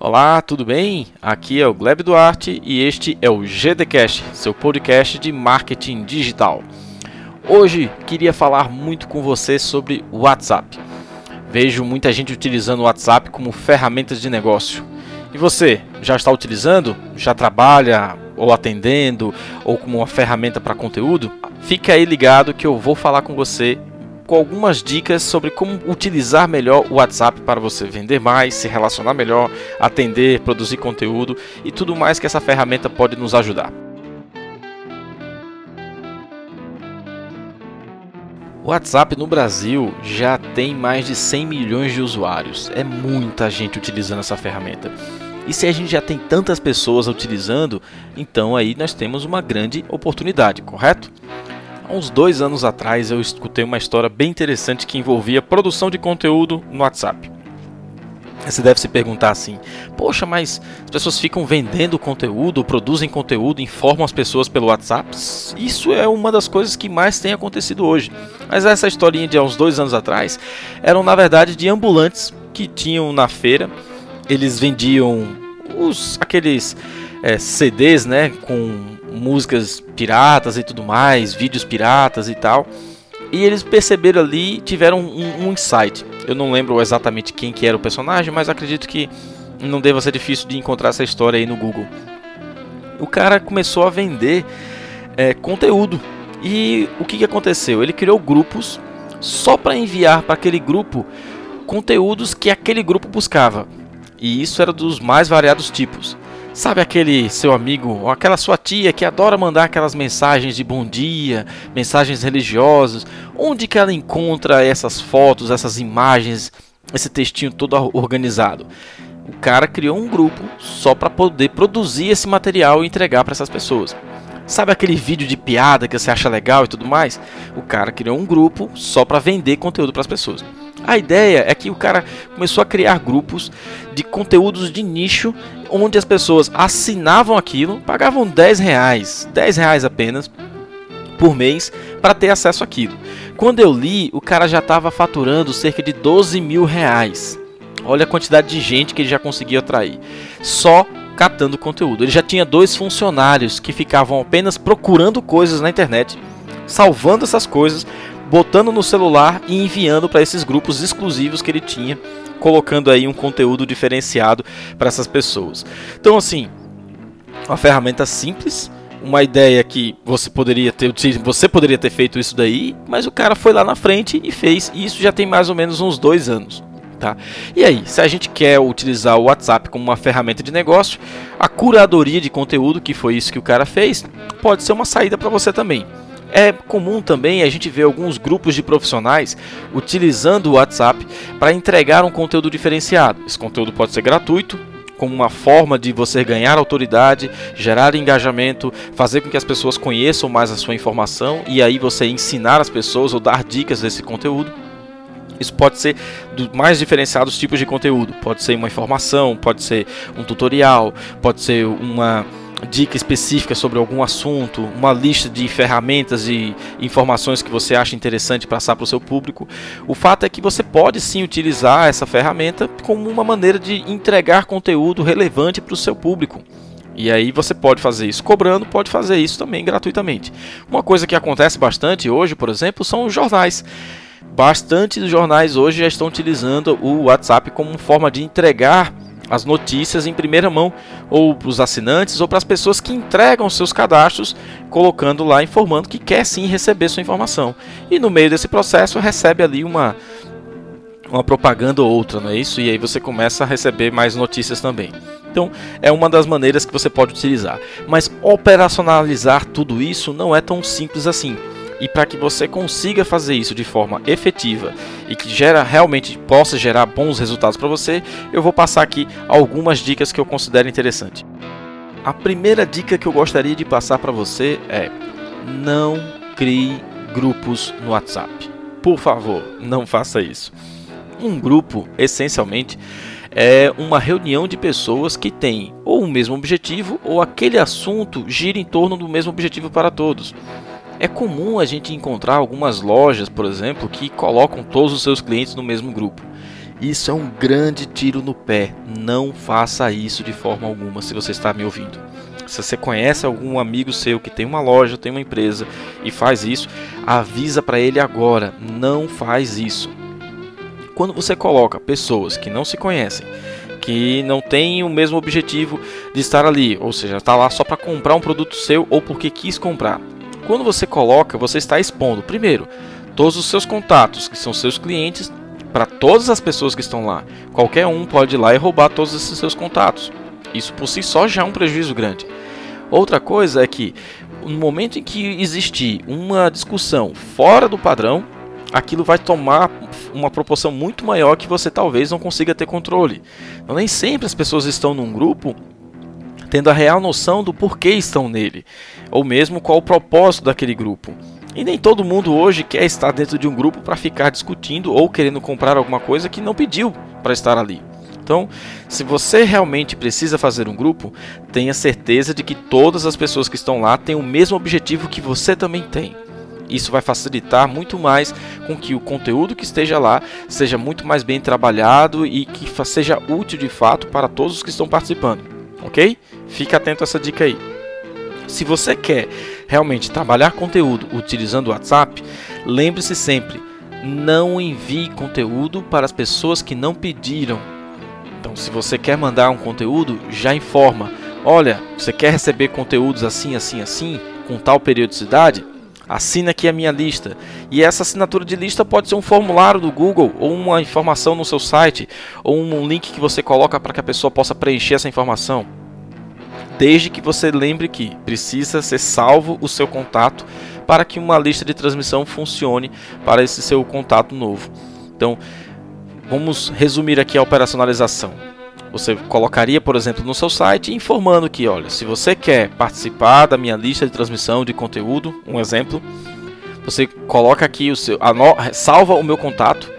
Olá, tudo bem? Aqui é o Gleb Duarte e este é o GDCast, seu podcast de marketing digital. Hoje queria falar muito com você sobre WhatsApp. Vejo muita gente utilizando o WhatsApp como ferramenta de negócio. E você, já está utilizando? Já trabalha ou atendendo ou como uma ferramenta para conteúdo? Fica aí ligado que eu vou falar com você com algumas dicas sobre como utilizar melhor o WhatsApp para você vender mais, se relacionar melhor, atender, produzir conteúdo e tudo mais que essa ferramenta pode nos ajudar. O WhatsApp no Brasil já tem mais de 100 milhões de usuários. É muita gente utilizando essa ferramenta. E se a gente já tem tantas pessoas utilizando, então aí nós temos uma grande oportunidade, correto? Há uns 2 anos atrás eu escutei uma história bem interessante que envolvia produção de conteúdo no WhatsApp. Você deve se perguntar assim: poxa, mas as pessoas ficam vendendo conteúdo, produzem conteúdo, informam as pessoas pelo WhatsApp? Isso é uma das coisas que mais tem acontecido hoje. Mas essa historinha de há uns 2 anos atrás eram na verdade de ambulantes que tinham na feira. Eles vendiam aqueles CDs, né, com músicas piratas e tudo mais, vídeos piratas e tal. E eles perceberam ali e tiveram um insight. Eu não lembro exatamente quem que era o personagem, mas acredito que não deva ser difícil de encontrar essa história aí no Google. O cara começou a vender conteúdo. E o que aconteceu? Ele criou grupos só para enviar para aquele grupo conteúdos que aquele grupo buscava. E isso era dos mais variados tipos. Sabe aquele seu amigo ou aquela sua tia que adora mandar aquelas mensagens de bom dia, mensagens religiosas? Onde que ela encontra essas fotos, essas imagens, esse textinho todo organizado? O cara criou um grupo só para poder produzir esse material e entregar para essas pessoas. Sabe aquele vídeo de piada que você acha legal e tudo mais? O cara criou um grupo só para vender conteúdo para as pessoas. A ideia é que o cara começou a criar grupos de conteúdos de nicho, onde as pessoas assinavam aquilo, pagavam R$10 apenas por mês para ter acesso àquilo. Quando eu li, o cara já estava faturando cerca de R$12 mil. Olha a quantidade de gente que ele já conseguiu atrair, só captando conteúdo. Ele já tinha 2 funcionários que ficavam apenas procurando coisas na internet, salvando essas coisas, botando no celular e enviando para esses grupos exclusivos que ele tinha, colocando aí um conteúdo diferenciado para essas pessoas. Então, assim, uma ferramenta simples, uma ideia que você poderia ter feito isso daí, mas o cara foi lá na frente e fez, e isso já tem mais ou menos uns 2 anos. Tá? E aí, se a gente quer utilizar o WhatsApp como uma ferramenta de negócio, a curadoria de conteúdo, que foi isso que o cara fez, pode ser uma saída para você também. É comum também a gente ver alguns grupos de profissionais utilizando o WhatsApp para entregar um conteúdo diferenciado. Esse conteúdo pode ser gratuito, como uma forma de você ganhar autoridade, gerar engajamento, fazer com que as pessoas conheçam mais a sua informação e aí você ensinar as pessoas ou dar dicas desse conteúdo. Isso pode ser dos mais diferenciados tipos de conteúdo. Pode ser uma informação, pode ser um tutorial, pode ser uma dica específica sobre algum assunto, uma lista de ferramentas e informações que você acha interessante passar para o seu público. O fato é que você pode sim utilizar essa ferramenta como uma maneira de entregar conteúdo relevante para o seu público. E aí você pode fazer isso cobrando, pode fazer isso também gratuitamente. Uma coisa que acontece bastante hoje, por exemplo, são os jornais. Bastante dos jornais hoje já estão utilizando o WhatsApp como forma de entregar as notícias em primeira mão, ou para os assinantes, ou para as pessoas que entregam seus cadastros, colocando lá, informando que quer sim receber sua informação. E no meio desse processo recebe ali uma propaganda ou outra, não é isso? E aí você começa a receber mais notícias também. Então é uma das maneiras que você pode utilizar. Mas operacionalizar tudo isso não é tão simples assim. E para que você consiga fazer isso de forma efetiva e que realmente possa gerar bons resultados para você, eu vou passar aqui algumas dicas que eu considero interessante. A primeira dica que eu gostaria de passar para você é: não crie grupos no WhatsApp. Por favor, não faça isso. Um grupo, essencialmente, é uma reunião de pessoas que têm ou o mesmo objetivo ou aquele assunto gira em torno do mesmo objetivo para todos. É comum a gente encontrar algumas lojas, por exemplo, que colocam todos os seus clientes no mesmo grupo. Isso é um grande tiro no pé. Não faça isso de forma alguma se você está me ouvindo. Se você conhece algum amigo seu que tem uma loja, tem uma empresa e faz isso, avisa para ele agora. Não faz isso. Quando você coloca pessoas que não se conhecem, que não tem o mesmo objetivo de estar ali, ou seja, está lá só para comprar um produto seu ou porque quis comprar. Quando você coloca, você está expondo, primeiro, todos os seus contatos, que são seus clientes, para todas as pessoas que estão lá. Qualquer um pode ir lá e roubar todos esses seus contatos. Isso por si só já é um prejuízo grande. Outra coisa é que, no momento em que existir uma discussão fora do padrão, aquilo vai tomar uma proporção muito maior que você talvez não consiga ter controle. Então, nem sempre as pessoas estão num grupo tendo a real noção do porquê estão nele, ou mesmo qual o propósito daquele grupo. E nem todo mundo hoje quer estar dentro de um grupo para ficar discutindo ou querendo comprar alguma coisa que não pediu para estar ali. Então, se você realmente precisa fazer um grupo, tenha certeza de que todas as pessoas que estão lá têm o mesmo objetivo que você também tem. Isso vai facilitar muito mais com que o conteúdo que esteja lá seja muito mais bem trabalhado e que seja útil de fato para todos os que estão participando, ok? Fica atento a essa dica aí. Se você quer realmente trabalhar conteúdo utilizando o WhatsApp, lembre-se sempre, não envie conteúdo para as pessoas que não pediram. Então, se você quer mandar um conteúdo, já informa. Olha, você quer receber conteúdos assim, assim, assim, com tal periodicidade? Assina aqui a minha lista. E essa assinatura de lista pode ser um formulário do Google, ou uma informação no seu site, ou um link que você coloca para que a pessoa possa preencher essa informação. Desde que você lembre que precisa ser salvo o seu contato para que uma lista de transmissão funcione para esse seu contato novo. Então, vamos resumir aqui a operacionalização. Você colocaria, por exemplo, no seu site informando que, olha, se você quer participar da minha lista de transmissão de conteúdo, um exemplo, você coloca aqui o seu, salva o meu contato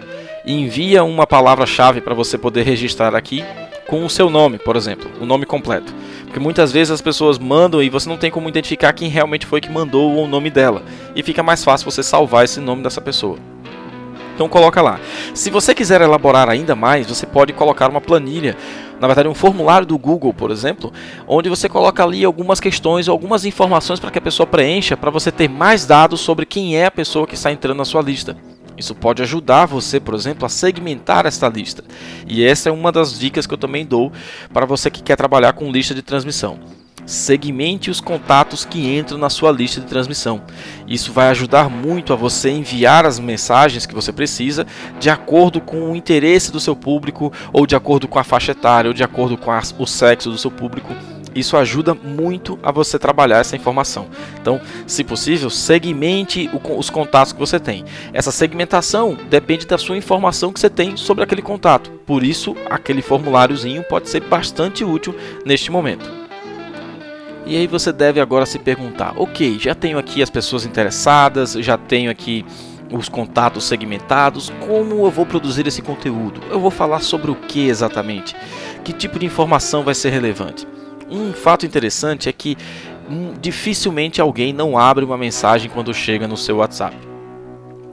e envia uma palavra-chave para você poder registrar aqui com o seu nome, por exemplo, o nome completo. Porque muitas vezes as pessoas mandam e você não tem como identificar quem realmente foi que mandou ou o nome dela. E fica mais fácil você salvar esse nome dessa pessoa. Então coloca lá. Se você quiser elaborar ainda mais, você pode colocar uma planilha, na verdade um formulário do Google, por exemplo, onde você coloca ali algumas questões, algumas informações para que a pessoa preencha, para você ter mais dados sobre quem é a pessoa que está entrando na sua lista. Isso pode ajudar você, por exemplo, a segmentar esta lista. E essa é uma das dicas que eu também dou para você que quer trabalhar com lista de transmissão. Segmente os contatos que entram na sua lista de transmissão. Isso vai ajudar muito a você enviar as mensagens que você precisa de acordo com o interesse do seu público, ou de acordo com a faixa etária, ou de acordo com o sexo do seu público. Isso ajuda muito a você trabalhar essa informação. Então, se possível, segmente os contatos que você tem. Essa segmentação depende da sua informação que você tem sobre aquele contato. Por isso, aquele formuláriozinho pode ser bastante útil neste momento. E aí você deve agora se perguntar, ok, já tenho aqui as pessoas interessadas, já tenho aqui os contatos segmentados, como eu vou produzir esse conteúdo? Eu vou falar sobre o que exatamente? Que tipo de informação vai ser relevante? Um fato interessante é que dificilmente alguém não abre uma mensagem quando chega no seu WhatsApp.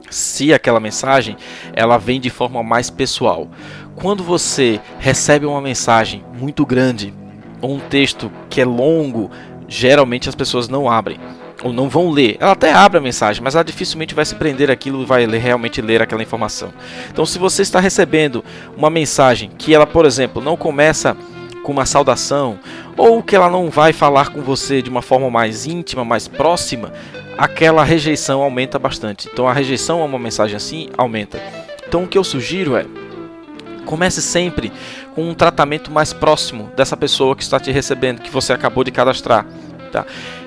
Se aquela mensagem ela vem de forma mais pessoal. Quando você recebe uma mensagem muito grande, ou um texto que é longo, geralmente as pessoas não abrem, ou não vão ler. Ela até abre a mensagem, mas ela dificilmente vai se prender àquilo e vai realmente ler aquela informação. Então, se você está recebendo uma mensagem que ela, por exemplo, não começa com uma saudação, ou que ela não vai falar com você de uma forma mais íntima, mais próxima, aquela rejeição aumenta bastante. Então, a rejeição a uma mensagem assim aumenta. Então, o que eu sugiro é, comece sempre com um tratamento mais próximo dessa pessoa que está te recebendo, que você acabou de cadastrar, tá?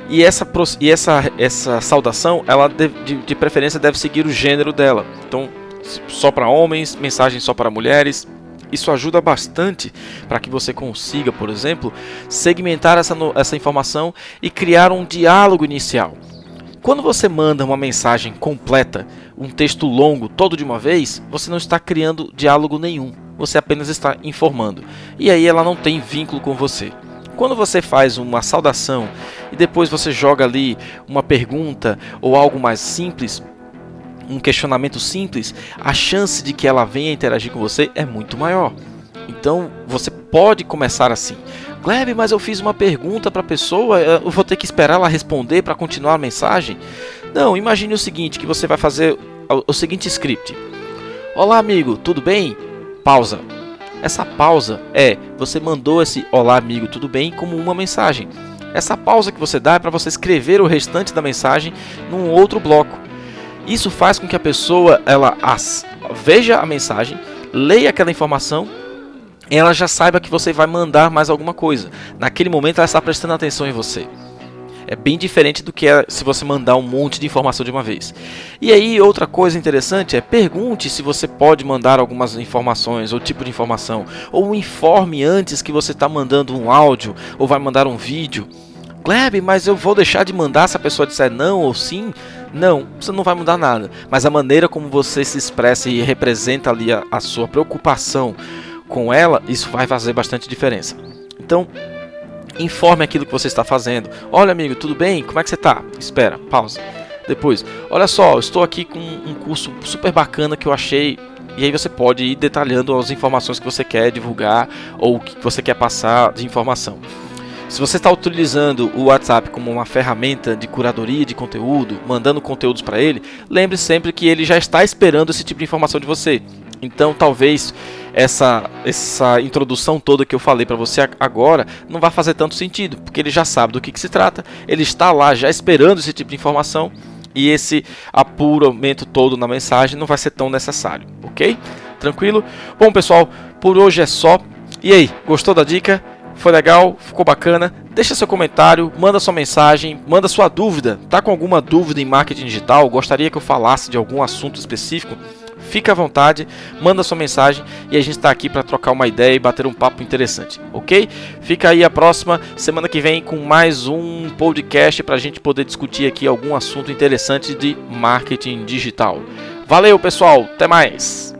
E essa saudação, ela de preferência deve seguir o gênero dela. Então, só para homens, mensagem só para mulheres. Isso ajuda bastante para que você consiga, por exemplo, segmentar essa informação e criar um diálogo inicial. Quando você manda uma mensagem completa, um texto longo, todo de uma vez, você não está criando diálogo nenhum. Você apenas está informando. E aí ela não tem vínculo com você. Quando você faz uma saudação e depois você joga ali uma pergunta ou algo mais simples, um questionamento simples, a chance de que ela venha interagir com você é muito maior. Então você pode começar assim: Gleb, mas eu fiz uma pergunta para a pessoa, eu vou ter que esperar ela responder para continuar a mensagem? Não, imagine o seguinte, que você vai fazer o seguinte script: olá amigo, tudo bem? Pausa. Essa pausa é, você mandou esse olá amigo, tudo bem, como uma mensagem. Essa pausa que você dá é para você escrever o restante da mensagem num outro bloco. Isso faz com que a pessoa veja a mensagem, leia aquela informação, ela já saiba que você vai mandar mais alguma coisa. Naquele momento ela está prestando atenção em você. É bem diferente do que é se você mandar um monte de informação de uma vez. E aí outra coisa interessante é, pergunte se você pode mandar algumas informações ou tipo de informação. Ou informe antes que você está mandando um áudio ou vai mandar um vídeo. Gleb, mas eu vou deixar de mandar se a pessoa disser não ou sim? Não, você não vai mudar nada. Mas a maneira como você se expressa e representa ali a sua preocupação com ela, isso vai fazer bastante diferença. Então, informe aquilo que você está fazendo. Olha amigo, tudo bem? Como é que você está? Espera, pausa. Depois, olha só, eu estou aqui com um curso super bacana que eu achei. E aí você pode ir detalhando as informações que você quer divulgar ou que você quer passar de informação. Se você está utilizando o WhatsApp como uma ferramenta de curadoria de conteúdo, mandando conteúdos para ele, lembre sempre que ele já está esperando esse tipo de informação de você. Então talvez essa introdução toda que eu falei para você agora não vai fazer tanto sentido, porque ele já sabe do que se trata, ele está lá já esperando esse tipo de informação e esse apuramento todo na mensagem não vai ser tão necessário, ok? Tranquilo? Bom pessoal, por hoje é só. E aí, gostou da dica? Foi legal? Ficou bacana? Deixa seu comentário, manda sua mensagem, manda sua dúvida. Tá com alguma dúvida em marketing digital? Gostaria que eu falasse de algum assunto específico? Fica à vontade, manda sua mensagem e a gente está aqui para trocar uma ideia e bater um papo interessante, ok? Fica aí a próxima semana que vem com mais um podcast para a gente poder discutir aqui algum assunto interessante de marketing digital. Valeu pessoal, até mais!